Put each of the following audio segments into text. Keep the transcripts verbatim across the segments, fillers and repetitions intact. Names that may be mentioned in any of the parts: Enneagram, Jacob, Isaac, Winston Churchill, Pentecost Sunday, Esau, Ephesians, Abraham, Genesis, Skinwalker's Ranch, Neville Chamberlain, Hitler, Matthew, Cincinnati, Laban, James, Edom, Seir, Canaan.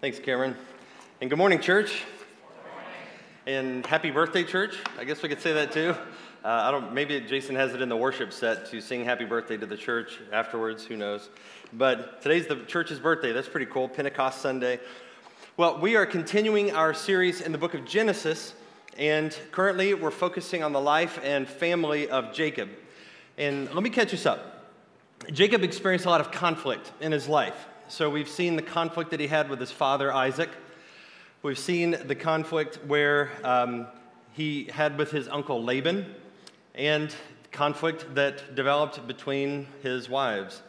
Thanks, Cameron. And good morning, church. Good morning. And happy birthday, church. I guess we could say that too. Uh, I don't. Maybe Jason has it in the worship set to sing happy birthday to the church afterwards. Who knows? But today's the church's birthday. That's pretty cool. Pentecost Sunday. Well, we are continuing our series in the book of Genesis, and currently we're focusing on the life and family of Jacob. And let me catch us up. Jacob experienced a lot of conflict in his life. So we've seen the conflict that he had with his father, Isaac. We've seen the conflict where um, he had with his uncle Laban, and conflict that developed between his wives.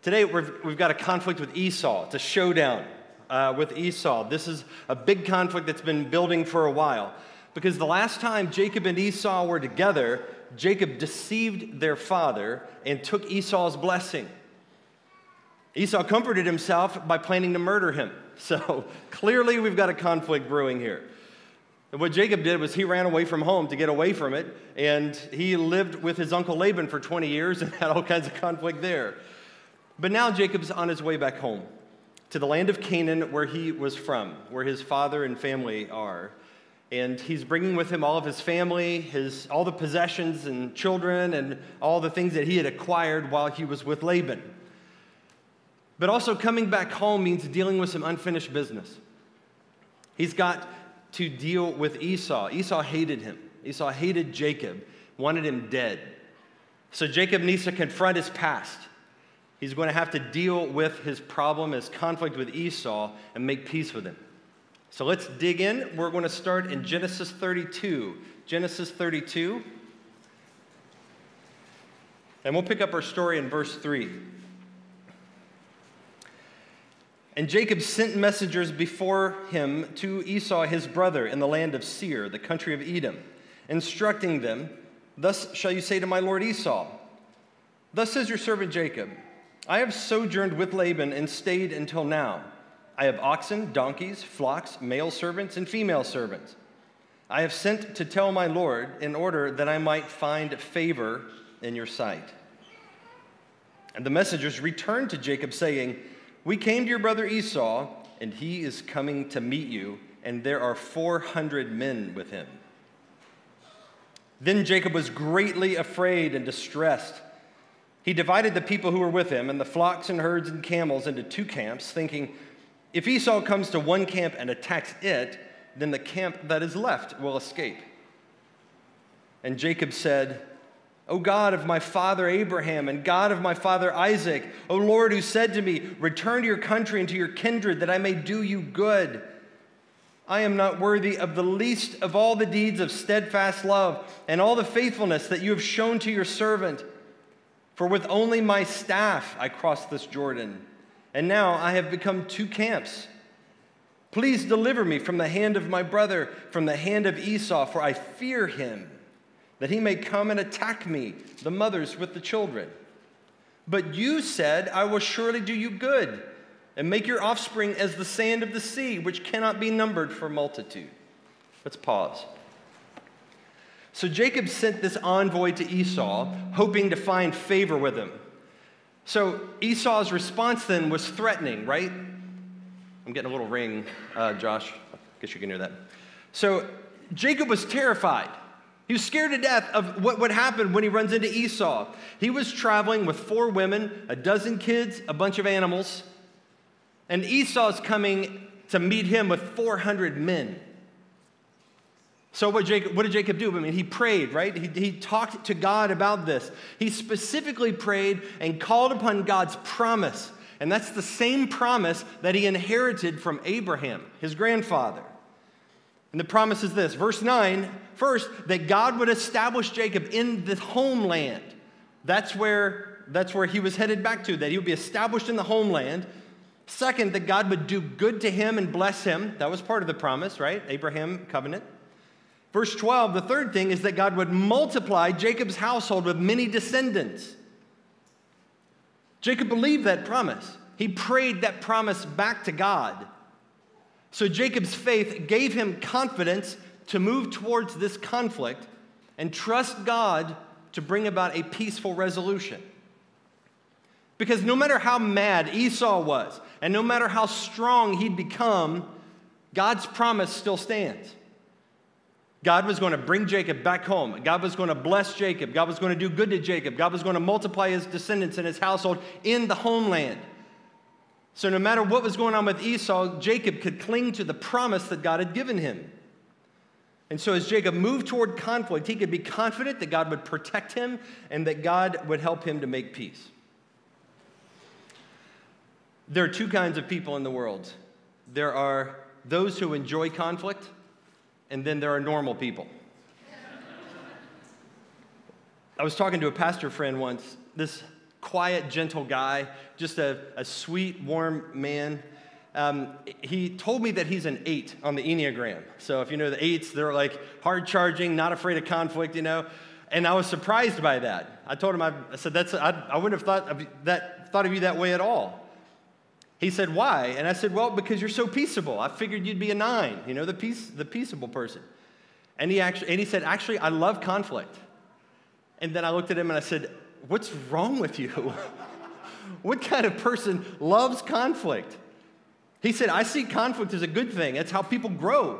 Today, we've, we've got a conflict with Esau. It's a showdown uh, with Esau. This is a big conflict that's been building for a while, because the last time Jacob and Esau were together, Jacob deceived their father and took Esau's blessing. Esau comforted himself by planning to murder him. So clearly we've got a conflict brewing here. And what Jacob did was he ran away from home to get away from it, and he lived with his uncle Laban for twenty years and had all kinds of conflict there. But now Jacob's on his way back home to the land of Canaan, where he was from, where his father and family are. And he's bringing with him all of his family, his, all the possessions and children and all the things that he had acquired while he was with Laban. But also coming back home means dealing with some unfinished business. He's got to deal with Esau. Esau hated him. Esau hated Jacob, wanted him dead. So Jacob needs to confront his past. He's going to have to deal with his problem, his conflict with Esau, and make peace with him. So let's dig in. We're going to start in Genesis thirty-two. Genesis thirty-two. And we'll pick up our story in verse three. And Jacob sent messengers before him to Esau his brother in the land of Seir, the country of Edom, instructing them, "Thus shall you say to my lord Esau, thus says your servant Jacob, I have sojourned with Laban and stayed until now. I have oxen, donkeys, flocks, male servants, and female servants. I have sent to tell my lord in order that I might find favor in your sight." And the messengers returned to Jacob, saying, "We came to your brother Esau, and he is coming to meet you, and there are four hundred men with him." Then Jacob was greatly afraid and distressed. He divided the people who were with him and the flocks and herds and camels into two camps, thinking, "If Esau comes to one camp and attacks it, then the camp that is left will escape." And Jacob said, "O God of my father Abraham and God of my father Isaac, O Lord, who said to me, 'Return to your country and to your kindred, that I may do you good,' I am not worthy of the least of all the deeds of steadfast love and all the faithfulness that you have shown to your servant. For with only my staff I crossed this Jordan, and now I have become two camps. Please deliver me from the hand of my brother, from the hand of Esau, for I fear him, that he may come and attack me, the mothers with the children. But you said, 'I will surely do you good, and make your offspring as the sand of the sea, which cannot be numbered for multitude.'" Let's pause. So Jacob sent this envoy to Esau, hoping to find favor with him. So Esau's response then was threatening, right? I'm getting a little ring, uh, Josh. I guess you can hear that. So Jacob was terrified. He was scared to death of what would happen when he runs into Esau. He was traveling with four women, a dozen kids, a bunch of animals, and Esau's coming to meet him with four hundred men. So what, Jacob, what did Jacob do? I mean, he prayed, right? He, he talked to God about this. He specifically prayed and called upon God's promise, and that's the same promise that he inherited from Abraham, his grandfather. And the promise is this, verse nine, first, that God would establish Jacob in the homeland. That's where, that's where he was headed back to, that he would be established in the homeland. Second, that God would do good to him and bless him. That was part of the promise, right? Abraham covenant. Verse twelve, the third thing is that God would multiply Jacob's household with many descendants. Jacob believed that promise. He prayed that promise back to God. So Jacob's faith gave him confidence to move towards this conflict and trust God to bring about a peaceful resolution. Because no matter how mad Esau was And no matter how strong he'd become, God's promise still stands. God was going to bring Jacob back home. God was going to bless Jacob. God was going to do good to Jacob. God was going to multiply his descendants and his household in the homeland. So no matter what was going on with Esau, Jacob could cling to the promise that God had given him. And so as Jacob moved toward conflict, he could be confident that God would protect him and that God would help him to make peace. There are two kinds of people in the world. There are those who enjoy conflict, and then there are normal people. I was talking to a pastor friend once, this quiet, gentle guy, just a, a sweet, warm man. Um, he told me that he's an eight on the Enneagram. So if you know the eights, they're like hard-charging, not afraid of conflict, you know. And I was surprised by that. I told him, I, I said, that's, I, I wouldn't have thought of, that, thought of you that way at all. He said, why? And I said, well, because you're so peaceable. I figured you'd be a nine, you know, the peace, the peaceable person. And he, actually, and he said, actually, I love conflict. And then I looked at him and I said, what's wrong with you? What kind of person loves conflict? He said, I see conflict as a good thing. It's how people grow.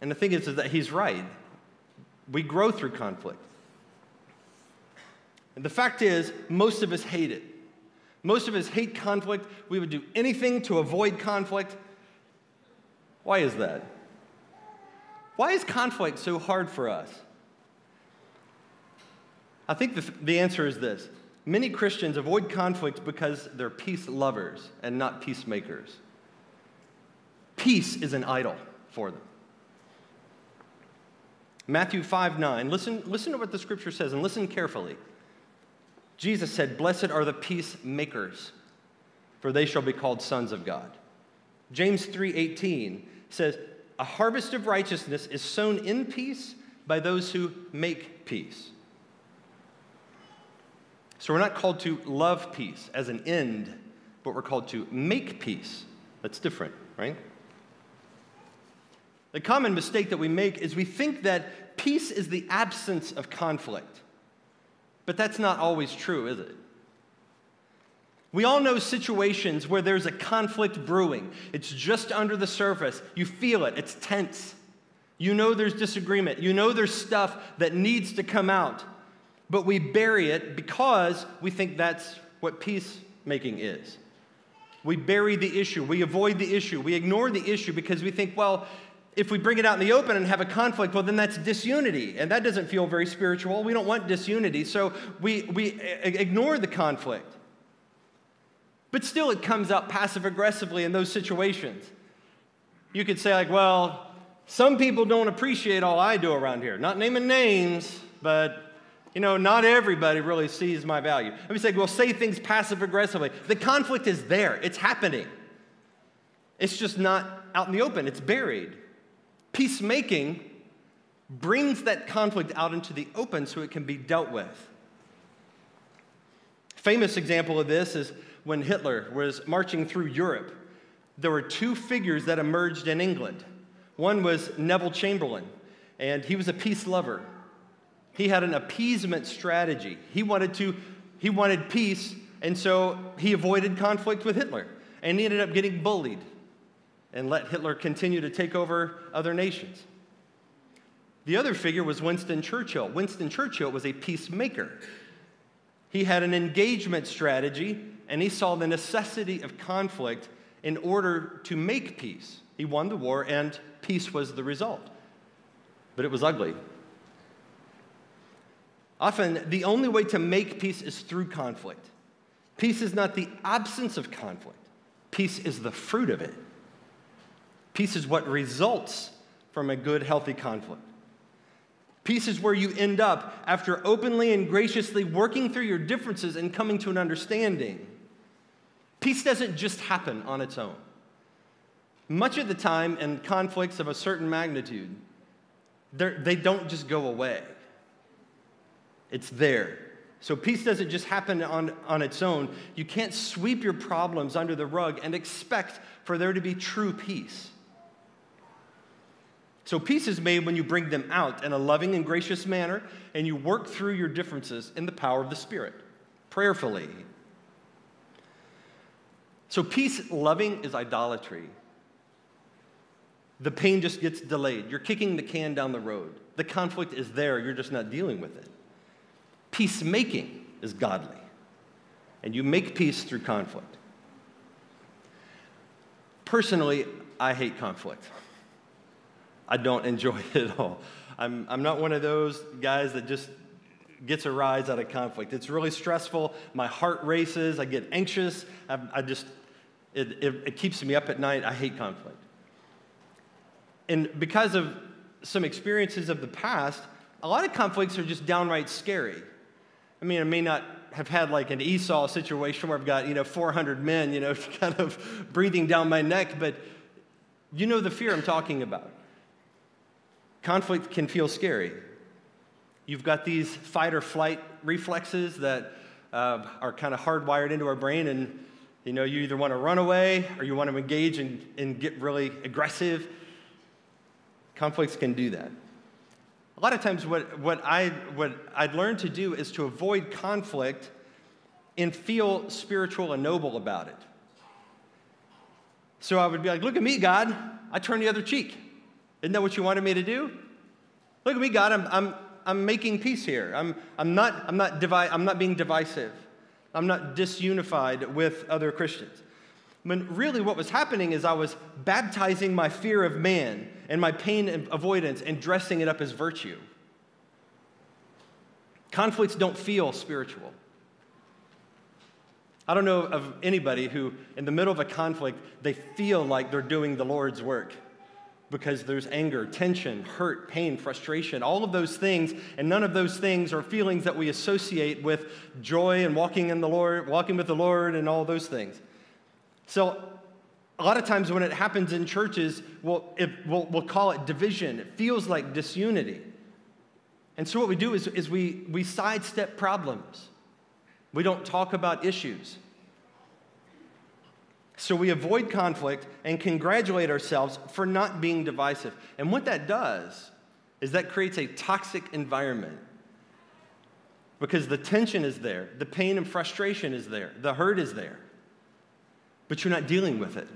And the thing is, is that he's right. We grow through conflict. And the fact is, most of us hate it. Most of us hate conflict. We would do anything to avoid conflict. Why is that? Why is conflict so hard for us? I think the, the answer is this. Many Christians avoid conflict because they're peace lovers and not peacemakers. Peace is an idol for them. Matthew five nine, listen, listen to what the scripture says and listen carefully. Jesus said, blessed are the peacemakers, for they shall be called sons of God. James three eighteen says, a harvest of righteousness is sown in peace by those who make peace. So we're not called to love peace as an end, but we're called to make peace. That's different, right? The common mistake that we make is we think that peace is the absence of conflict. But that's not always true, is it? We all know situations where there's a conflict brewing. It's just under the surface. You feel it. It's tense. You know there's disagreement. You know there's stuff that needs to come out. But we bury it because we think that's what peacemaking is. We bury the issue. We avoid the issue. We ignore the issue because we think, well, if we bring it out in the open and have a conflict, well, then that's disunity. And that doesn't feel very spiritual. We don't want disunity. So we, we ignore the conflict. But still it comes out passive-aggressively in those situations. You could say, like, well, some people don't appreciate all I do around here. Not naming names, but... you know, not everybody really sees my value. Let me say, well, say things passive-aggressively. The conflict is there. It's happening. It's just not out in the open. It's buried. Peacemaking brings that conflict out into the open so it can be dealt with. Famous example of this is when Hitler was marching through Europe. There were two figures that emerged in England. One was Neville Chamberlain, and he was a peace lover. He had an appeasement strategy. He wanted to, he wanted peace, and so he avoided conflict with Hitler. And he ended up getting bullied and let Hitler continue to take over other nations. The other figure was Winston Churchill. Winston Churchill was a peacemaker. He had an engagement strategy, and he saw the necessity of conflict in order to make peace. He won the war, and peace was the result. But it was ugly. Often, the only way to make peace is through conflict. Peace is not the absence of conflict. Peace is the fruit of it. Peace is what results from a good, healthy conflict. Peace is where you end up after openly and graciously working through your differences and coming to an understanding. Peace doesn't just happen on its own. Much of the time in conflicts of a certain magnitude, they don't just go away. It's there. So peace doesn't just happen on, on its own. You can't sweep your problems under the rug and expect for there to be true peace. So peace is made when you bring them out in a loving and gracious manner, and you work through your differences in the power of the Spirit, prayerfully. So peace-loving is idolatry. The pain just gets delayed. You're kicking the can down the road. The conflict is there. You're just not dealing with it. Peacemaking is godly. And you make peace through conflict. Personally, I hate conflict. I don't enjoy it at all. I'm, I'm not one of those guys that just gets a rise out of conflict. It's really stressful. My heart races. I get anxious. I, I just, it, it, it keeps me up at night. I hate conflict. And because of some experiences of the past, a lot of conflicts are just downright scary. I mean, I may not have had like an Esau situation where I've got, you know, four hundred men, you know, kind of breathing down my neck, but you know the fear I'm talking about. Conflict can feel scary. You've got these fight or flight reflexes that uh, are kind of hardwired into our brain, and, you know, you either want to run away or you want to engage and, and get really aggressive. Conflicts can do that. A lot of times what, what, I, what I'd learned to do is to avoid conflict and feel spiritual and noble about it. So I would be like, look at me, God. I turn the other cheek. Isn't that what you wanted me to do? Look at me, God. I'm, I'm, I'm making peace here. I'm, I'm, not, I'm, not divi- I'm not being divisive. I'm not disunified with other Christians. When really what was happening is I was baptizing my fear of man and my pain and avoidance and dressing it up as virtue. Conflicts don't feel spiritual. I don't know of anybody who, in the middle of a conflict, they feel like they're doing the Lord's work because there's anger, tension, hurt, pain, frustration, all of those things, and none of those things are feelings that we associate with joy and walking in the Lord, walking with the Lord and all those things. So a lot of times when it happens in churches, we'll, it, we'll, we'll call it division. It feels like disunity. And so what we do is, is we, we sidestep problems. We don't talk about issues. So we avoid conflict and congratulate ourselves for not being divisive. And what that does is that creates a toxic environment because the tension is there, the pain and frustration is there, the hurt is there, but you're not dealing with it.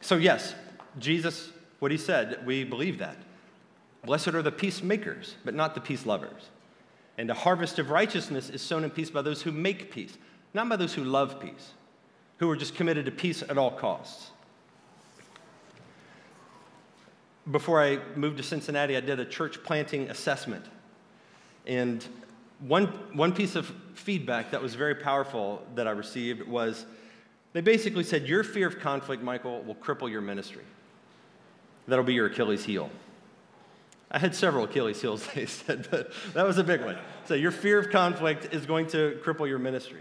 So yes, Jesus, what he said, we believe that. Blessed are the peacemakers, but not the peace lovers. And the harvest of righteousness is sown in peace by those who make peace, not by those who love peace, who are just committed to peace at all costs. Before I moved to Cincinnati, I did a church planting assessment. And one, one piece of feedback that was very powerful that I received was, they basically said, your fear of conflict, Michael, will cripple your ministry. That'll be your Achilles heel. I had several Achilles heels, they said, but that was a big one. So your fear of conflict is going to cripple your ministry.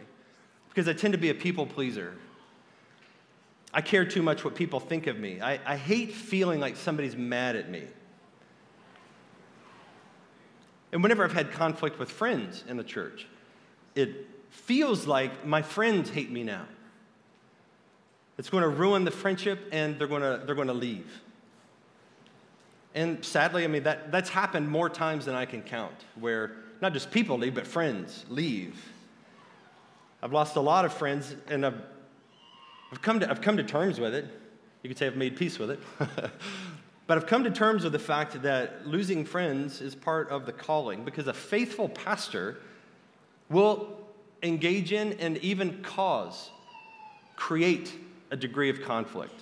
Because I tend to be a people pleaser. I care too much what people think of me. I, I hate feeling like somebody's mad at me. And whenever I've had conflict with friends in the church, it feels like my friends hate me now. It's going to ruin the friendship, and they're going to, they're going to leave. And sadly, I mean, that, that's happened more times than I can count, where not just people leave, but friends leave. I've lost a lot of friends, and I've, I've, come, to, I've come to terms with it. You could say I've made peace with it. But I've come to terms with the fact that losing friends is part of the calling, because a faithful pastor will engage in and even cause, create a degree of conflict.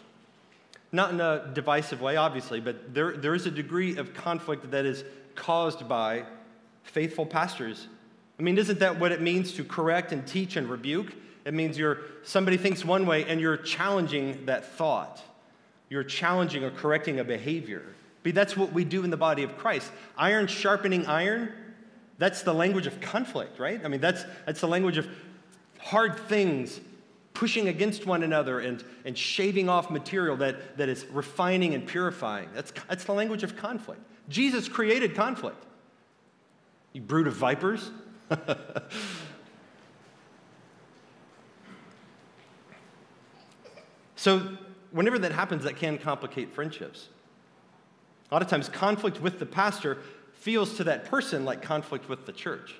Not in a divisive way, obviously, but there, there is a degree of conflict that is caused by faithful pastors. I mean, isn't that what it means to correct and teach and rebuke? It means you're somebody thinks one way and you're challenging that thought. You're challenging or correcting a behavior. But that's what we do in the body of Christ. Iron sharpening iron, that's the language of conflict, right? I mean, that's, that's the language of hard things pushing against one another and, and shaving off material that, that is refining and purifying. That's, that's the language of conflict. Jesus created conflict. You brood of vipers. So whenever that happens, that can complicate friendships. A lot of times conflict with the pastor feels to that person like conflict with the church.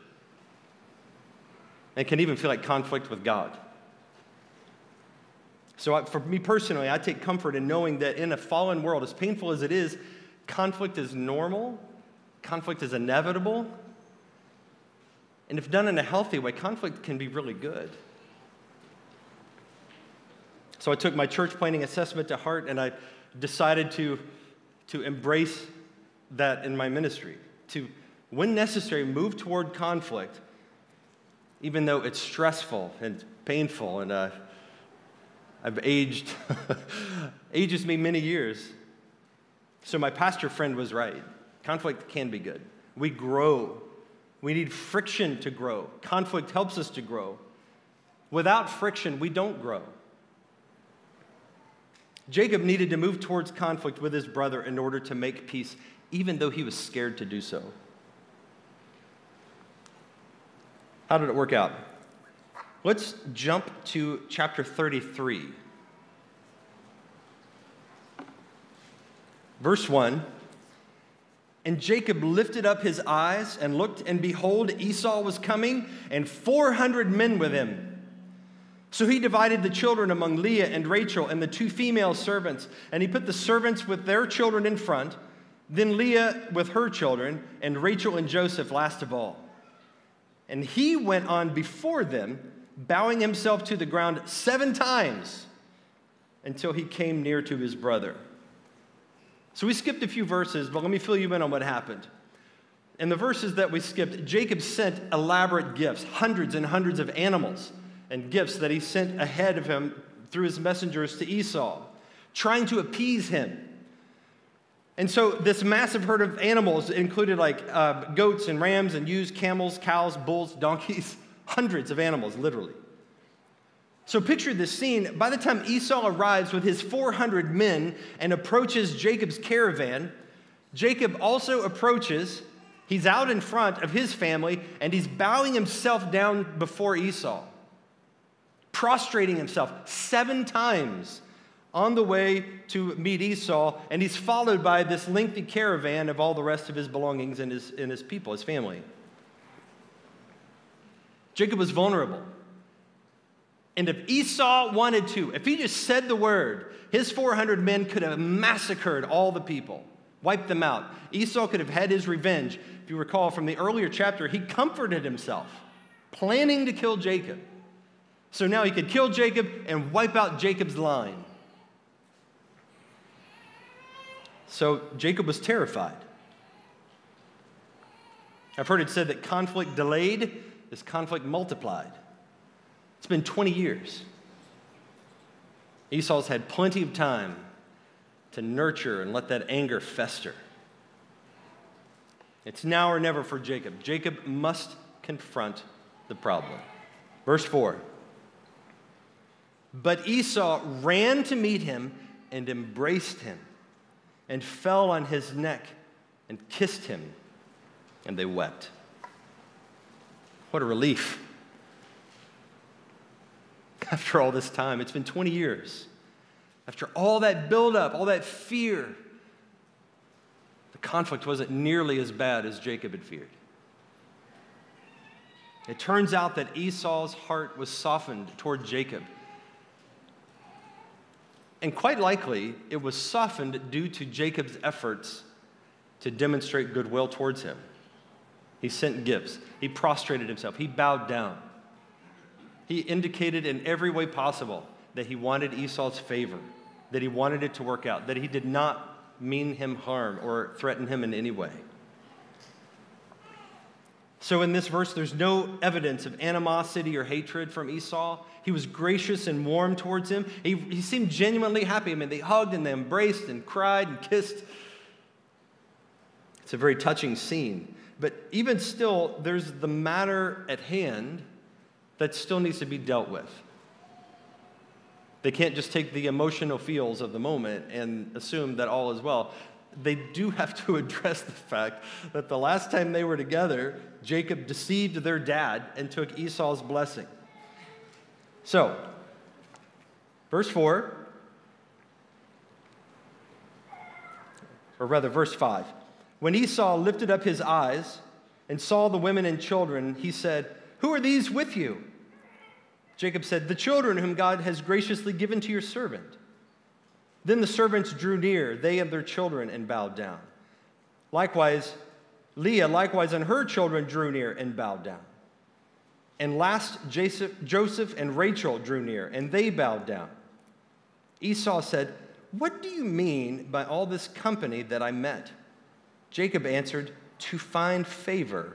and can even feel like conflict with God. So I, for me personally, I take comfort in knowing that in a fallen world, as painful as it is, conflict is normal, conflict is inevitable, and if done in a healthy way, conflict can be really good. So I took my church planning assessment to heart, and I decided to, to embrace that in my ministry, to, when necessary, move toward conflict, even though it's stressful and painful, and uh, I've aged, ages me many years. So my pastor friend was right. Conflict can be good. We grow. We need friction to grow. Conflict helps us to grow. Without friction, we don't grow. Jacob needed to move towards conflict with his brother in order to make peace, even though he was scared to do so. How did it work out? Let's jump to chapter thirty-three. Verse one, and Jacob lifted up his eyes and looked, and behold, Esau was coming, and four hundred men with him. So he divided the children among Leah and Rachel and the two female servants, and he put the servants with their children in front, then Leah with her children, and Rachel and Joseph last of all. And he went on before them, bowing himself to the ground seven times until he came near to his brother. So we skipped a few verses, but let me fill you in on what happened. In the verses that we skipped, Jacob sent elaborate gifts, hundreds and hundreds of animals and gifts that he sent ahead of him through his messengers to Esau, trying to appease him. And so this massive herd of animals included like uh, goats and rams and ewes, camels, cows, bulls, donkeys, hundreds of animals, literally. So picture this scene. By the time Esau arrives with his four hundred men and approaches Jacob's caravan, Jacob also approaches. He's out in front of his family, and he's bowing himself down before Esau, prostrating himself seven times on the way to meet Esau, and he's followed by this lengthy caravan of all the rest of his belongings and his, and his people, his family. Jacob was vulnerable. And if Esau wanted to, if he just said the word, his four hundred men could have massacred all the people, wiped them out. Esau could have had his revenge. If you recall from the earlier chapter, he comforted himself, planning to kill Jacob. So now he could kill Jacob and wipe out Jacob's line. So Jacob was terrified. I've heard it said that conflict delayed is conflict multiplied. It's been twenty years. Esau's had plenty of time to nurture and let that anger fester. It's now or never for Jacob. Jacob must confront the problem. Verse four. But Esau ran to meet him and embraced him and fell on his neck and kissed him, and they wept. What a relief. After all this time, it's been twenty years. After all that buildup, all that fear, the conflict wasn't nearly as bad as Jacob had feared. It turns out that Esau's heart was softened toward Jacob. And quite likely, it was softened due to Jacob's efforts to demonstrate goodwill towards him. He sent gifts. He prostrated himself. He bowed down. He indicated in every way possible that he wanted Esau's favor, that he wanted it to work out, that he did not mean him harm or threaten him in any way. So in this verse, there's no evidence of animosity or hatred from Esau. He was gracious and warm towards him. He, he seemed genuinely happy. I mean, they hugged and they embraced and cried and kissed. It's a very touching scene. But even still, there's the matter at hand that still needs to be dealt with. They can't just take the emotional feels of the moment and assume that all is well. They do have to address the fact that the last time they were together, Jacob deceived their dad and took Esau's blessing. So, verse four, or rather verse five. When Esau lifted up his eyes and saw the women and children, he said, who are these with you? Jacob said, the children whom God has graciously given to your servant. Then the servants drew near, they and their children, and bowed down. Likewise, Leah likewise and her children drew near and bowed down. And last, Joseph and Rachel drew near, and they bowed down. Esau said, what do you mean by all this company that I met? Jacob answered, to find favor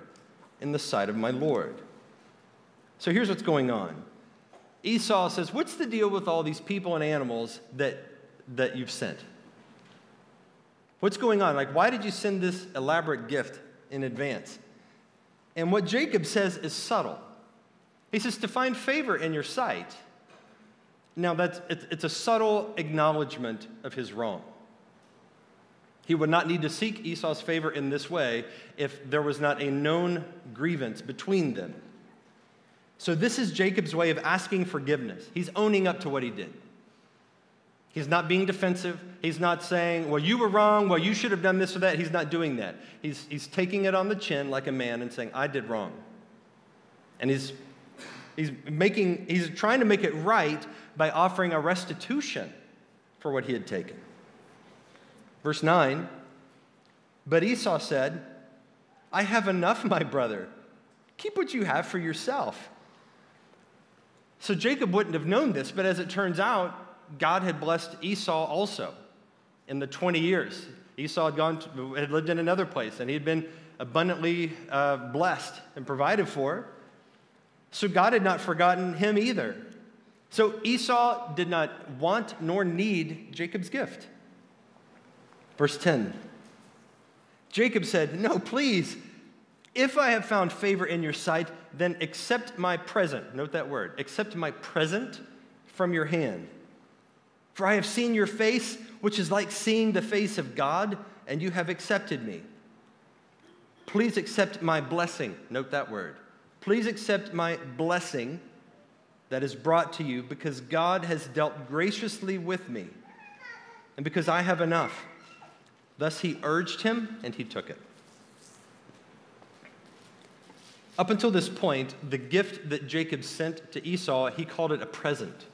in the sight of my Lord. So here's what's going on. Esau says, what's the deal with all these people and animals that, that you've sent? What's going on? Like, why did you send this elaborate gift in advance? And what Jacob says is subtle. He says, to find favor in your sight. Now, that's, it's a subtle acknowledgement of his wrong. He would not need to seek Esau's favor in this way if there was not a known grievance between them. So this is Jacob's way of asking forgiveness. He's owning up to what he did. He's not being defensive. He's not saying, well, you were wrong. Well, you should have done this or that. He's not doing that. He's, he's taking it on the chin like a man and saying, I did wrong. And he's, he's, making, he's trying to make it right by offering a restitution for what he had taken. Verse nine, but Esau said, I have enough, my brother. Keep what you have for yourself. So Jacob wouldn't have known this, but as it turns out, God had blessed Esau also in the twenty years. Esau had gone to, had lived in another place, and he had been abundantly uh, blessed and provided for. So God had not forgotten him either. So Esau did not want nor need Jacob's gift. Verse ten, Jacob said, no, please, if I have found favor in your sight, then accept my present. Note that word, accept my present from your hand. For I have seen your face, which is like seeing the face of God, and you have accepted me. Please accept my blessing. Note that word. Please accept my blessing that is brought to you, because God has dealt graciously with me, and because I have enough. Thus he urged him, and he took it. Up until this point, the gift that Jacob sent to Esau, he called it a present.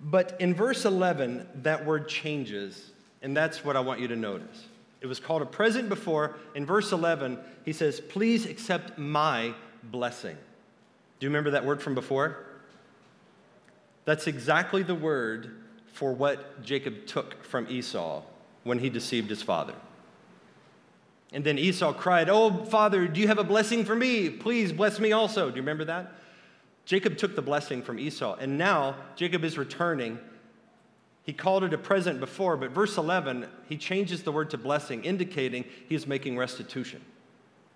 But in verse eleven, that word changes, and that's what I want you to notice. It was called a present before. In verse eleven, he says, please accept my blessing. Do you remember that word from before? That's exactly the word for what Jacob took from Esau when he deceived his father. And then Esau cried, oh, father, do you have a blessing for me? Please bless me also. Do you remember that? Jacob took the blessing from Esau, and now Jacob is returning. He called it a present before, but verse eleven, he changes the word to blessing, indicating he is making restitution.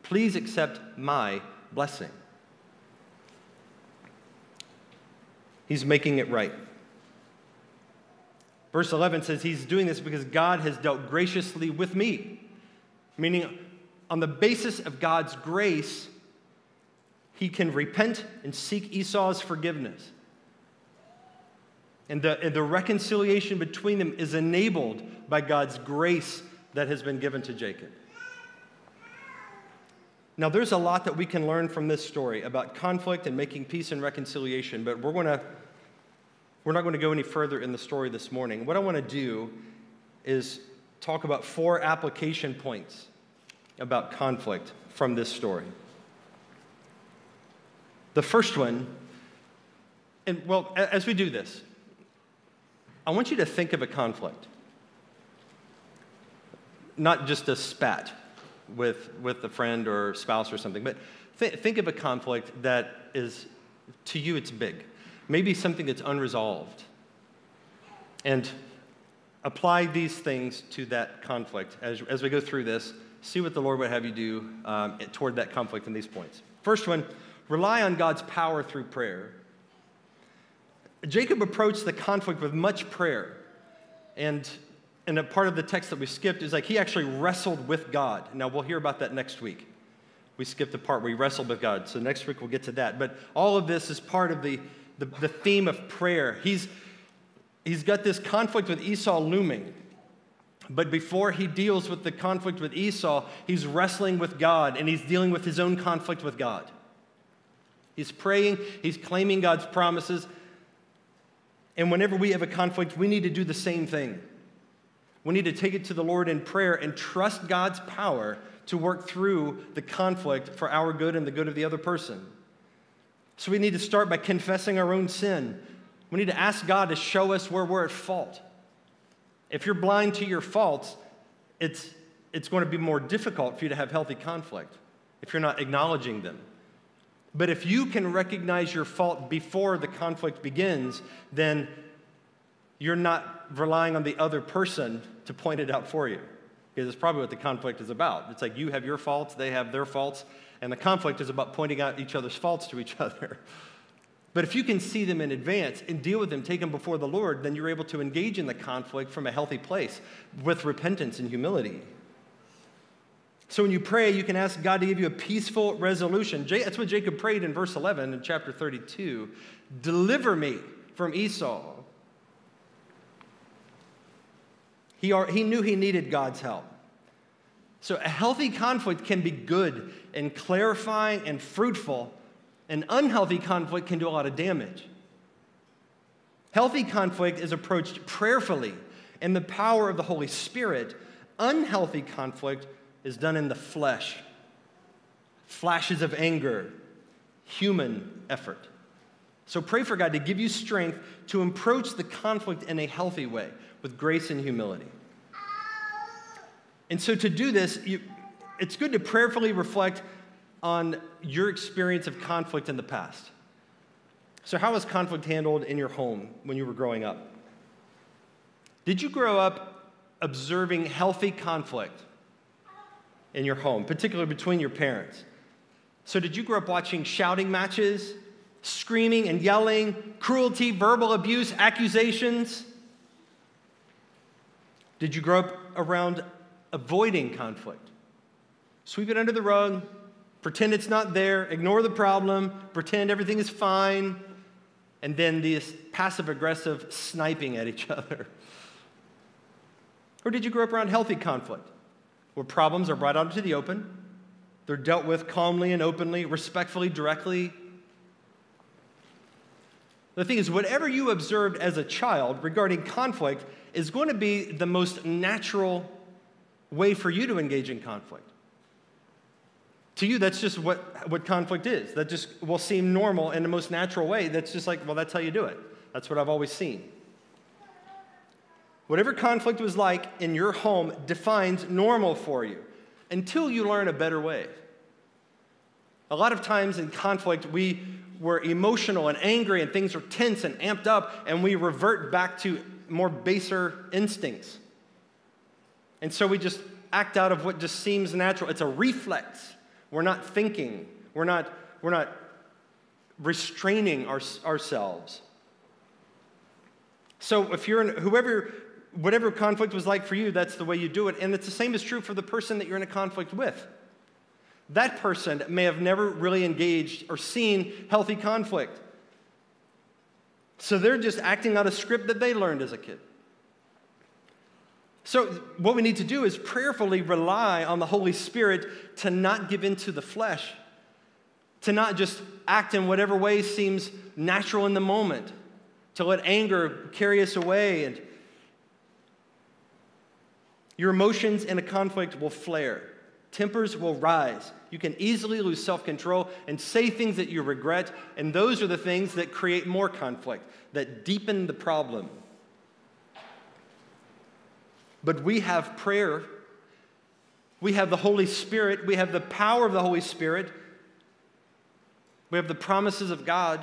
Please accept my blessing. He's making it right. Verse eleven says he's doing this because God has dealt graciously with me, meaning on the basis of God's grace, he can repent and seek Esau's forgiveness. And the, and the reconciliation between them is enabled by God's grace that has been given to Jacob. Now, there's a lot that we can learn from this story about conflict and making peace and reconciliation, but we're going to We're not going to go any further in the story this morning. What I want to do is talk about four application points about conflict from this story. The first one, and well, as we do this, I want you to think of a conflict, not just a spat with, with a friend or spouse or something, but th- think of a conflict that is, to you, it's big. Maybe something that's unresolved, and apply these things to that conflict. As, as we go through this, see what the Lord would have you do um, toward that conflict in these points. First one, rely on God's power through prayer. Jacob approached the conflict with much prayer, and, and a part of the text that we skipped is like he actually wrestled with God. Now, we'll hear about that next week. We skipped the part where he wrestled with God, so next week we'll get to that. But all of this is part of the The, the theme of prayer. He's, he's got this conflict with Esau looming, but before he deals with the conflict with Esau, he's wrestling with God, and he's dealing with his own conflict with God. He's praying. He's claiming God's promises. And whenever we have a conflict, we need to do the same thing. We need to take it to the Lord in prayer and trust God's power to work through the conflict for our good and the good of the other person. So we need to start by confessing our own sin. We need to ask God to show us where we're at fault. If you're blind to your faults, it's, it's going to be more difficult for you to have healthy conflict if you're not acknowledging them. But if you can recognize your fault before the conflict begins, then you're not relying on the other person to point it out for you, because it's probably what the conflict is about. It's like you have your faults, they have their faults, and the conflict is about pointing out each other's faults to each other. But if you can see them in advance and deal with them, take them before the Lord, then you're able to engage in the conflict from a healthy place with repentance and humility. So when you pray, you can ask God to give you a peaceful resolution. That's what Jacob prayed in verse eleven in chapter thirty-two. Deliver me from Esau. He, are, he knew he needed God's help. So a healthy conflict can be good and clarifying and fruitful. An unhealthy conflict can do a lot of damage. Healthy conflict is approached prayerfully in the power of the Holy Spirit. Unhealthy conflict is done in the flesh, flashes of anger, human effort. So pray for God to give you strength to approach the conflict in a healthy way with grace and humility. And so to do this, you, it's good to prayerfully reflect on your experience of conflict in the past. So how was conflict handled in your home when you were growing up? Did you grow up observing healthy conflict in your home, particularly between your parents? So did you grow up watching shouting matches, screaming and yelling, cruelty, verbal abuse, accusations? Did you grow up around avoiding conflict? Sweep it under the rug, pretend it's not there, ignore the problem, pretend everything is fine, and then these passive-aggressive sniping at each other. Or did you grow up around healthy conflict, where problems are brought out into the open, they're dealt with calmly and openly, respectfully, directly? The thing is, whatever you observed as a child regarding conflict is going to be the most natural way for you to engage in conflict. To you, that's just what, what conflict is. That just will seem normal in the most natural way. That's just like, well, that's how you do it. That's what I've always seen. Whatever conflict was like in your home defines normal for you until you learn a better way. A lot of times in conflict, we were emotional and angry and things are tense and amped up, and we revert back to more baser instincts. And so we just act out of what just seems natural. It's a reflex. We're not thinking. We're not, we're not restraining our, ourselves. So if you're in whoever, whatever conflict was like for you, that's the way you do it. And it's the same is true for the person that you're in a conflict with. That person may have never really engaged or seen healthy conflict. So they're just acting out a script that they learned as a kid. So what we need to do is prayerfully rely on the Holy Spirit to not give in to the flesh, to not just act in whatever way seems natural in the moment, to let anger carry us away. And your emotions in a conflict will flare. Tempers will rise. You can easily lose self-control and say things that you regret, and those are the things that create more conflict, that deepen the problem. But we have prayer. We have the Holy Spirit. We have the power of the Holy Spirit. We have the promises of God.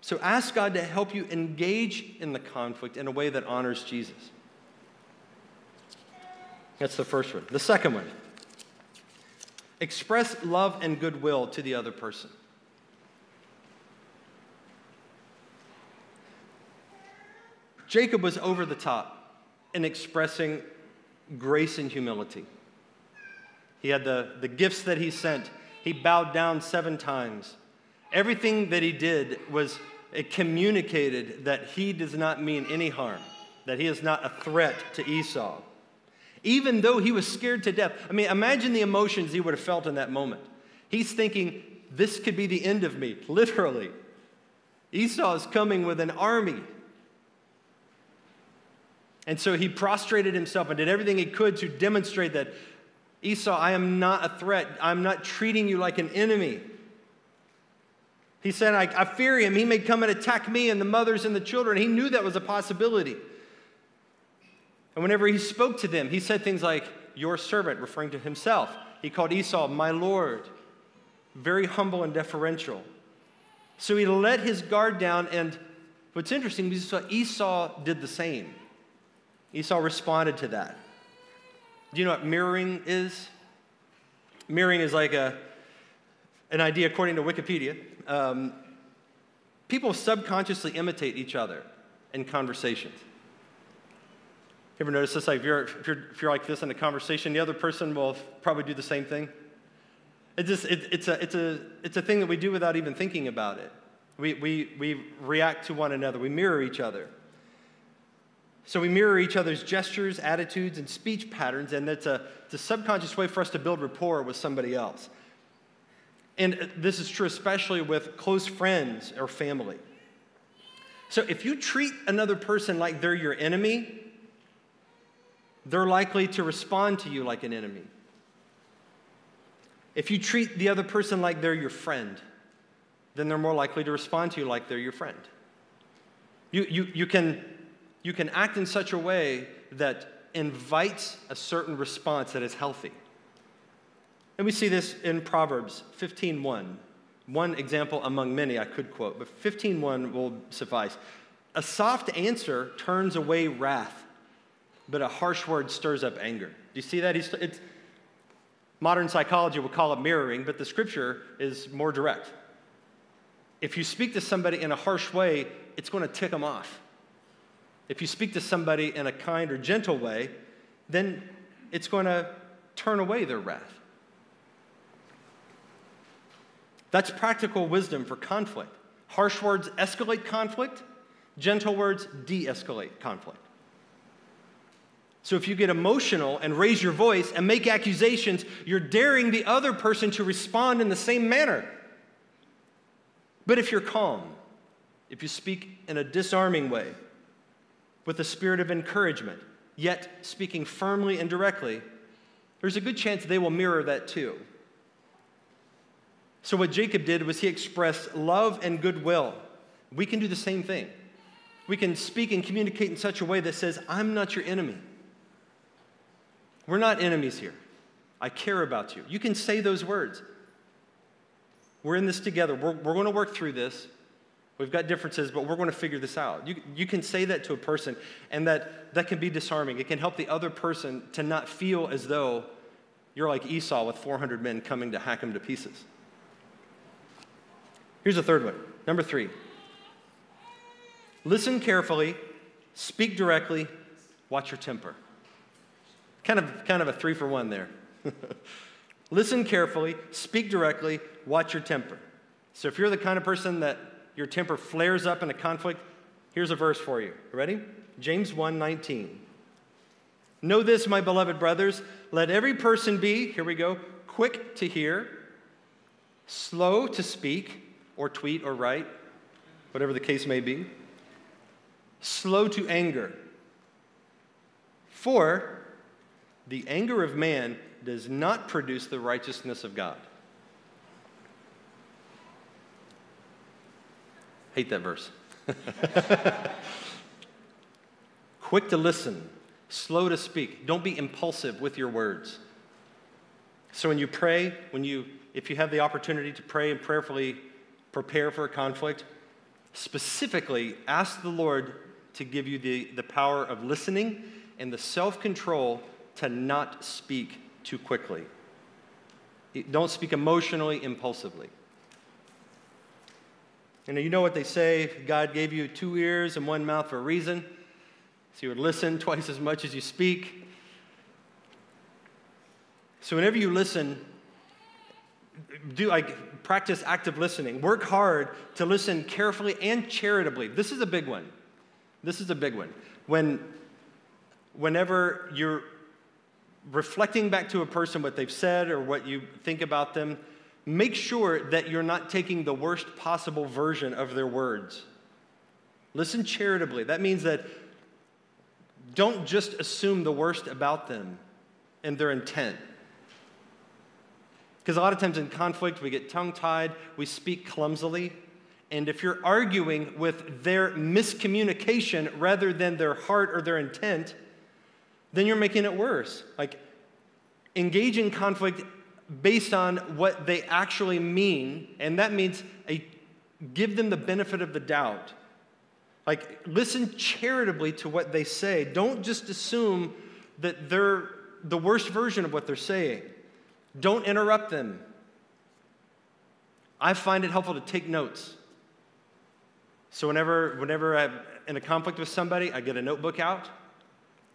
So ask God to help you engage in the conflict in a way that honors Jesus. That's the first one. The second one, express love and goodwill to the other person. Jacob was over the top in expressing grace and humility. He had the, the gifts that he sent. He bowed down seven times. Everything that he did was, it communicated that he does not mean any harm, that he is not a threat to Esau. Even though he was scared to death. I mean, imagine the emotions he would have felt in that moment. He's thinking, This could be the end of me, literally. Esau is coming with an army. And so he prostrated himself and did everything he could to demonstrate that, Esau, I am not a threat. I'm not treating you like an enemy. He said, I, I fear him. He may come and attack me and the mothers and the children. He knew that was a possibility. And whenever he spoke to them, he said things like, your servant, referring to himself. He called Esau, my lord. Very humble and deferential. So he let his guard down, and what's interesting is Esau did the same. Esau responded to that. Do you know what mirroring is? Mirroring is like a, an idea, according to Wikipedia. Um, people subconsciously imitate each other in conversations. You ever notice this? Like if, you're, if, you're, if you're like this in a conversation, the other person will probably do the same thing. It's just, it, it's, a, it's, a, it's a thing that we do without even thinking about it. We, we, we react to one another. We mirror each other. So we mirror each other's gestures, attitudes, and speech patterns, and that's a, it's a subconscious way for us to build rapport with somebody else. And this is true especially with close friends or family. So if you treat another person like they're your enemy, they're likely to respond to you like an enemy. If you treat the other person like they're your friend, then they're more likely to respond to you like they're your friend. You, you, you can... You can act in such a way that invites a certain response that is healthy. And we see this in Proverbs fifteen one. One example among many I could quote, but fifteen one will suffice. A soft answer turns away wrath, but a harsh word stirs up anger. Do you see that? It's, modern psychology would call it mirroring, but the scripture is more direct. If you speak to somebody in a harsh way, it's going to tick them off. If you speak to somebody in a kind or gentle way, then it's going to turn away their wrath. That's practical wisdom for conflict. Harsh words escalate conflict. Gentle words de-escalate conflict. So if you get emotional and raise your voice and make accusations, you're daring the other person to respond in the same manner. But if you're calm, if you speak in a disarming way, with a spirit of encouragement, yet speaking firmly and directly, there's a good chance they will mirror that too. So what Jacob did was he expressed love and goodwill. We can do the same thing. We can speak and communicate in such a way that says, I'm not your enemy. We're not enemies here. I care about you. You can say those words. We're in this together. We're, we're going to work through this. We've got differences, but we're going to figure this out. You, you can say that to a person, and that, that can be disarming. It can help the other person to not feel as though you're like Esau with four hundred men coming to hack him to pieces. Here's a third one. Number three. Listen carefully, speak directly, watch your temper. Kind of, kind of a three for one there. Listen carefully, speak directly, watch your temper. So if you're the kind of person that your temper flares up in a conflict, here's a verse for you. Ready? James one nineteen. Know this, my beloved brothers, let every person be, here we go, quick to hear, slow to speak, or tweet or write, whatever the case may be, slow to anger. For the anger of man does not produce the righteousness of God. Hate that verse. Quick to listen, slow to speak. Don't be impulsive with your words. So when you pray, when you, if you have the opportunity to pray and prayerfully prepare for a conflict, specifically ask the Lord to give you the, the power of listening and the self-control to not speak too quickly. Don't speak emotionally, impulsively. And you know what they say, God gave you two ears and one mouth for a reason. So you would listen twice as much as you speak. So whenever you listen, do like practice active listening. Work hard to listen carefully and charitably. This is a big one. This is a big one. When, whenever you're reflecting back to a person what they've said or what you think about them, make sure that you're not taking the worst possible version of their words. Listen charitably. That means that don't just assume the worst about them and their intent. Because a lot of times in conflict, we get tongue-tied, we speak clumsily, and if you're arguing with their miscommunication rather than their heart or their intent, then you're making it worse. Like, engage in conflict based on what they actually mean, and that means a, give them the benefit of the doubt. Like, listen charitably to what they say. Don't just assume that they're the worst version of what they're saying. Don't interrupt them. I find it helpful to take notes. So whenever, whenever I'm in a conflict with somebody, I get a notebook out,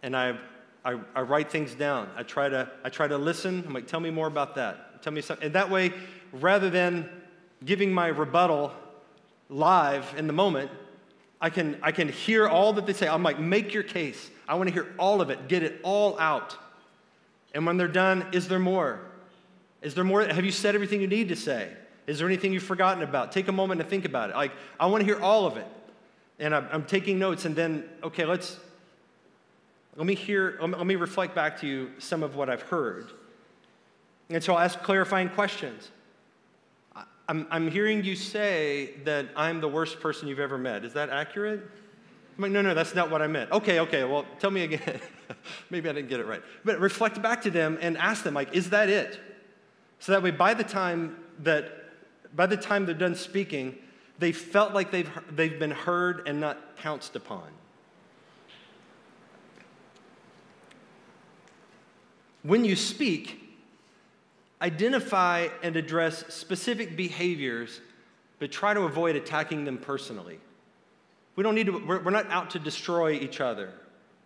and I, I, I write things down. I try to, I try to listen. I'm like, tell me more about that. Tell me something. And that way, rather than giving my rebuttal live in the moment, I can, I can hear all that they say. I'm like, make your case. I want to hear all of it. Get it all out. And when they're done, is there more? Is there more? Have you said everything you need to say? Is there anything you've forgotten about? Take a moment to think about it. Like, I want to hear all of it. And I'm, I'm taking notes, and then, okay, let's, let me hear, let me reflect back to you some of what I've heard. And so I'll ask clarifying questions. I'm, I'm hearing you say that I'm the worst person you've ever met. Is that accurate? I'm like, no, no, that's not what I meant. Okay, okay, well, tell me again. Maybe I didn't get it right. But reflect back to them and ask them, like, is that it? So that way, by the time that, by the time they're done speaking, they felt like they've, they've been heard and not pounced upon. When you speak, identify and address specific behaviors, but try to avoid attacking them personally. We don't need to, we're, we're not out to destroy each other,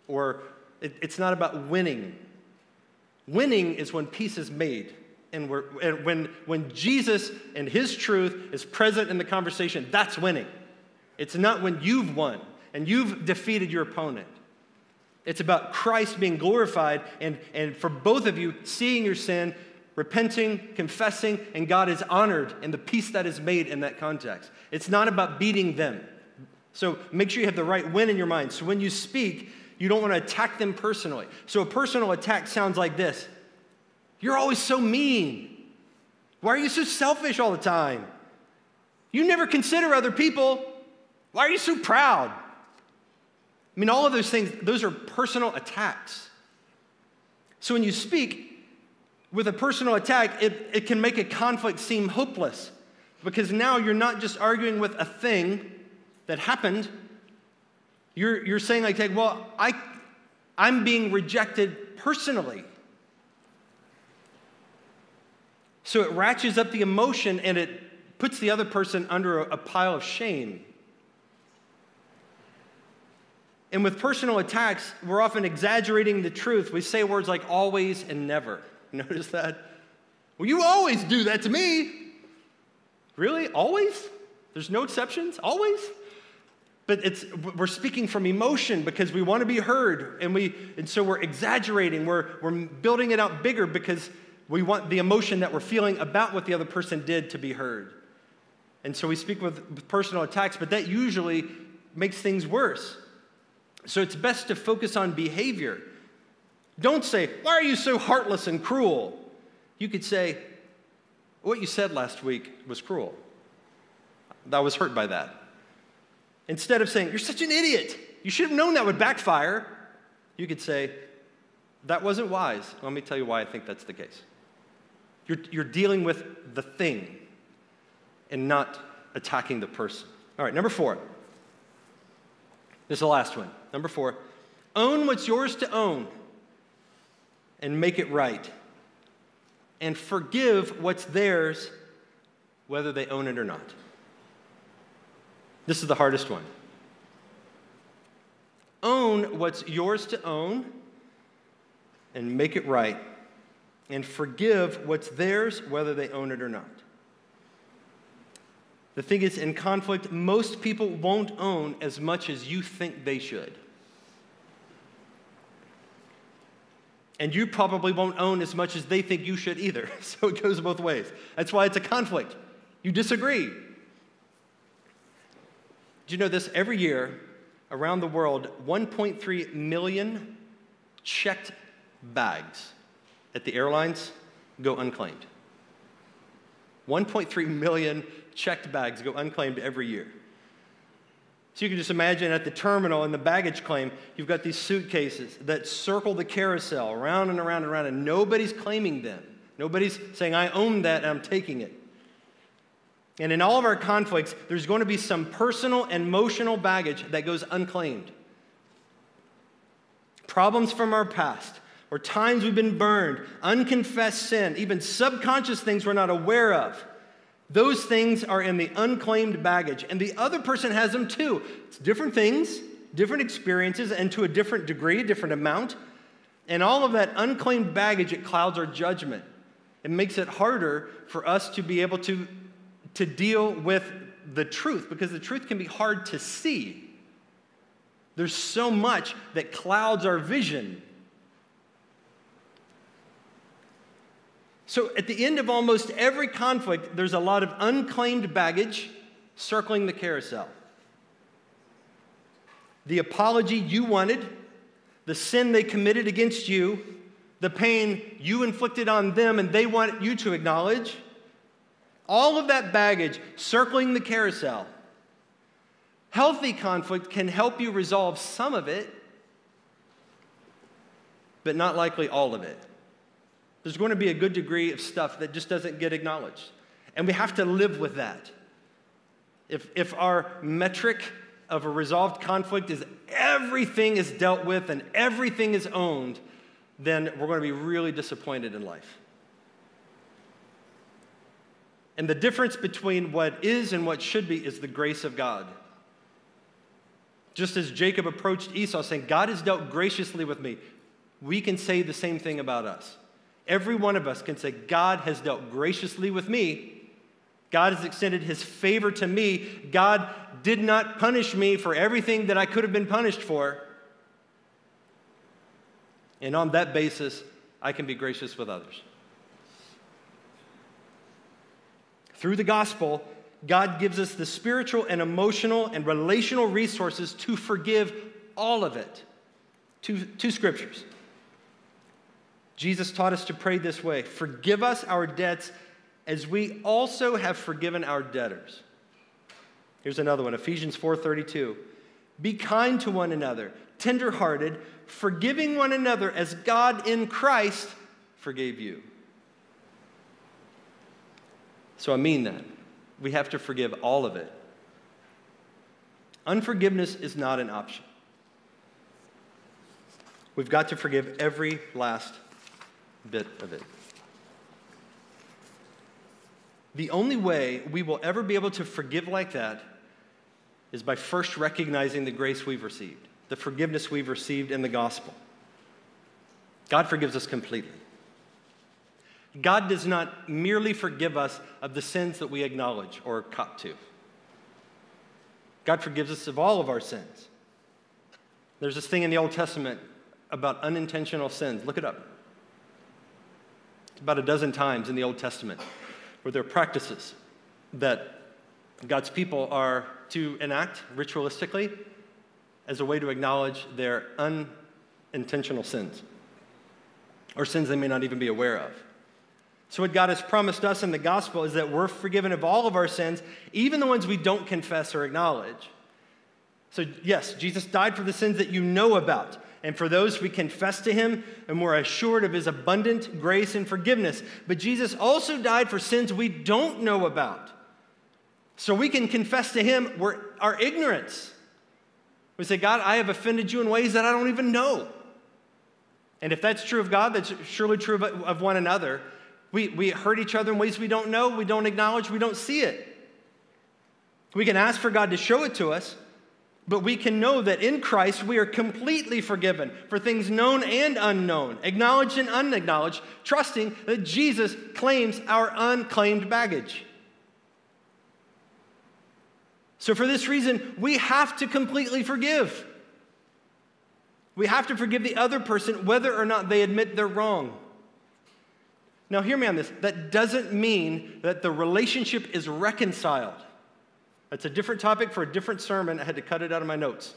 or it, it's not about winning. Winning is when peace is made, and, we're, and when, when Jesus and his truth is present in the conversation, that's winning. It's not when you've won and you've defeated your opponent. It's about Christ being glorified, and, and for both of you seeing your sin, repenting, confessing, and God is honored in the peace that is made in that context. It's not about beating them. So make sure you have the right win in your mind. So when you speak, you don't want to attack them personally. So a personal attack sounds like this. You're always so mean. Why are you so selfish all the time? You never consider other people. Why are you so proud? I mean, all of those things, those are personal attacks. So when you speak with a personal attack, it, it can make a conflict seem hopeless, because now you're not just arguing with a thing that happened. You're, you're saying, like, well, I, I'm being rejected personally. So it ratchets up the emotion, and it puts the other person under a, a pile of shame. And with personal attacks, we're often exaggerating the truth. We say words like always and never. Notice that? Well, you always do that to me. Really? Always? There's no exceptions? Always? But it's, we're speaking from emotion because we want to be heard, and we and so we're exaggerating, we're, we're building it out bigger because we want the emotion that we're feeling about what the other person did to be heard. And so we speak with personal attacks, but that usually makes things worse. So it's best to focus on behavior. Don't say, why are you so heartless and cruel? You could say, what you said last week was cruel. I was hurt by that. Instead of saying, you're such an idiot, you should have known that would backfire, you could say, that wasn't wise. Let me tell you why I think that's the case. You're, you're dealing with the thing and not attacking the person. All right, number four. This is the last one. Number four, own what's yours to own and make it right. And forgive what's theirs, whether they own it or not. This is the hardest one. Own what's yours to own and make it right, and forgive what's theirs, whether they own it or not. The thing is, in conflict, most people won't own as much as you think they should. And you probably won't own as much as they think you should either. So it goes both ways. That's why it's a conflict. You disagree. Do you know this? Every year around the world, one point three million checked bags at the airlines go unclaimed. one point three million checked bags go unclaimed every year. So you can just imagine at the terminal in the baggage claim, you've got these suitcases that circle the carousel round and around and around, and nobody's claiming them. Nobody's saying, I own that and I'm taking it. And in all of our conflicts, there's going to be some personal and emotional baggage that goes unclaimed. Problems from our past, or times we've been burned, unconfessed sin, even subconscious things we're not aware of. Those things are in the unclaimed baggage, and the other person has them too. It's different things, different experiences, and to a different degree, a different amount. And all of that unclaimed baggage, it clouds our judgment. It makes it harder for us to be able to, to deal with the truth, because the truth can be hard to see. There's so much that clouds our vision. So at the end of almost every conflict, there's a lot of unclaimed baggage circling the carousel. The apology you wanted, the sin they committed against you, the pain you inflicted on them and they want you to acknowledge, all of that baggage circling the carousel. Healthy conflict can help you resolve some of it, but not likely all of it. There's going to be a good degree of stuff that just doesn't get acknowledged. And we have to live with that. If, if our metric of a resolved conflict is everything is dealt with and everything is owned, then we're going to be really disappointed in life. And the difference between what is and what should be is the grace of God. Just as Jacob approached Esau saying, God has dealt graciously with me, we can say the same thing about us. Every one of us can say, God has dealt graciously with me. God has extended his favor to me. God did not punish me for everything that I could have been punished for. And on that basis, I can be gracious with others. Through the gospel, God gives us the spiritual and emotional and relational resources to forgive all of it. Two, two scriptures. Jesus taught us to pray this way, forgive us our debts as we also have forgiven our debtors. Here's another one, Ephesians four thirty-two. Be kind to one another, tenderhearted, forgiving one another as God in Christ forgave you. So I mean that. We have to forgive all of it. Unforgiveness is not an option. We've got to forgive every last bit of it. The only way we will ever be able to forgive like that is by first recognizing the grace we've received, the forgiveness we've received in the gospel. God forgives us completely. God does not merely forgive us of the sins that we acknowledge or cop to. God forgives us of all of our sins. There's this thing in the Old Testament about unintentional sins. Look it up. About a dozen times in the Old Testament where there are practices that God's people are to enact ritualistically as a way to acknowledge their unintentional sins or sins they may not even be aware of. So what God has promised us in the gospel is that we're forgiven of all of our sins, even the ones we don't confess or acknowledge. So yes, Jesus died for the sins that you know about. And for those, we confess to him and we're assured of his abundant grace and forgiveness. But Jesus also died for sins we don't know about. So we can confess to him our ignorance. We say, God, I have offended you in ways that I don't even know. And if that's true of God, that's surely true of one another. We, we hurt each other in ways we don't know, we don't acknowledge, we don't see it. We can ask for God to show it to us. But we can know that in Christ we are completely forgiven for things known and unknown, acknowledged and unacknowledged, trusting that Jesus claims our unclaimed baggage. So for this reason, we have to completely forgive. We have to forgive the other person whether or not they admit they're wrong. Now, hear me on this. That doesn't mean that the relationship is reconciled. That's a different topic for a different sermon. I had to cut it out of my notes.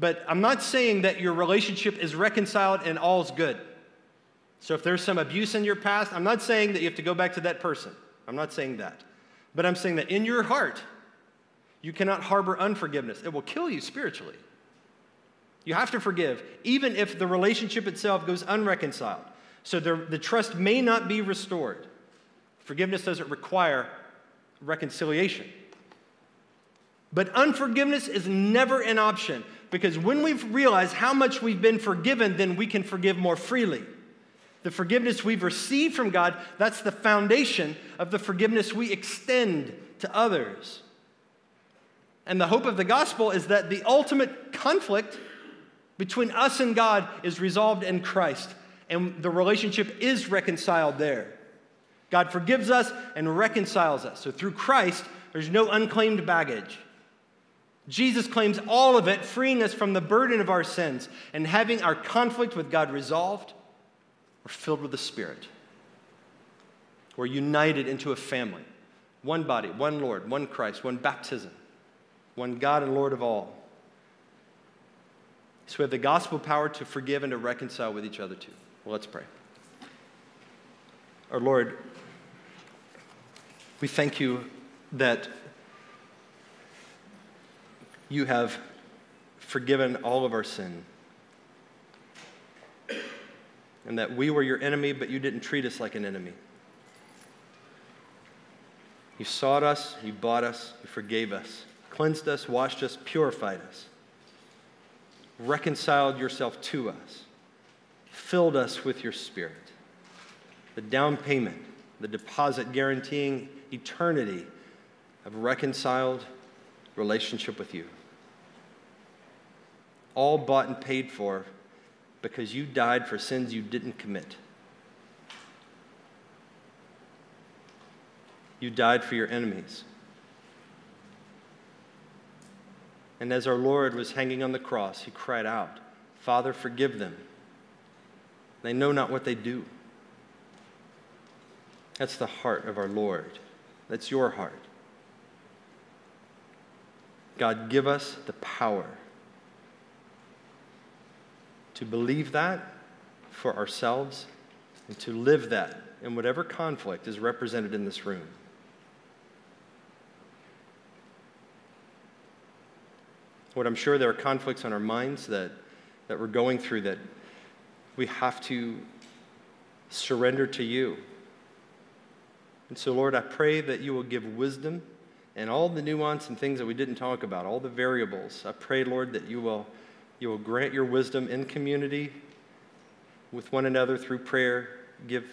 But I'm not saying that your relationship is reconciled and all's good. So if there's some abuse in your past, I'm not saying that you have to go back to that person. I'm not saying that. But I'm saying that in your heart, you cannot harbor unforgiveness. It will kill you spiritually. You have to forgive, even if the relationship itself goes unreconciled. So the, the trust may not be restored. Forgiveness doesn't require reconciliation. But unforgiveness is never an option, because when we realize how much we've been forgiven, then we can forgive more freely. The forgiveness we've received from God, that's the foundation of the forgiveness we extend to others. And the hope of the gospel is that the ultimate conflict between us and God is resolved in Christ, and the relationship is reconciled there. God forgives us and reconciles us. So through Christ, there's no unclaimed baggage. Jesus claims all of it, freeing us from the burden of our sins, and having our conflict with God resolved, we're filled with the Spirit. We're united into a family. One body, one Lord, one Christ, one baptism, one God and Lord of all. So we have the gospel power to forgive and to reconcile with each other too. Well, let's pray. Our Lord, we thank you that you have forgiven all of our sin, and that we were your enemy, but you didn't treat us like an enemy. You sought us, you bought us, you forgave us, cleansed us, washed us, purified us, reconciled yourself to us, filled us with your Spirit. The down payment, the deposit guaranteeing eternity of reconciled relationship with you. All bought and paid for because you died for sins you didn't commit. You died for your enemies. And as our Lord was hanging on the cross, he cried out, "Father, forgive them. They know not what they do." That's the heart of our Lord. That's your heart. God, give us the power to believe that for ourselves and to live that in whatever conflict is represented in this room. Lord, I'm sure there are conflicts on our minds that, that we're going through that we have to surrender to you. And so, Lord, I pray that you will give wisdom and all the nuance and things that we didn't talk about, all the variables. I pray, Lord, that you will You will grant your wisdom in community with one another through prayer. Give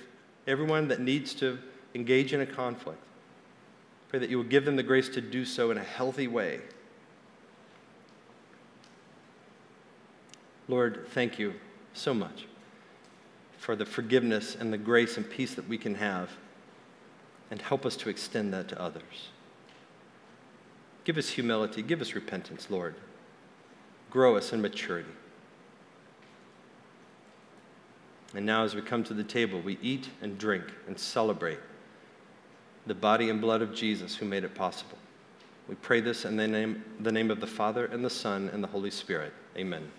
everyone that needs to engage in a conflict. Pray that you will give them the grace to do so in a healthy way. Lord, thank you so much for the forgiveness and the grace and peace that we can have, and help us to extend that to others. Give us humility. Give us repentance, Lord. Grow us in maturity. And now as we come to the table, we eat and drink and celebrate the body and blood of Jesus who made it possible. We pray this in the name, the name of the Father and the Son and the Holy Spirit. Amen.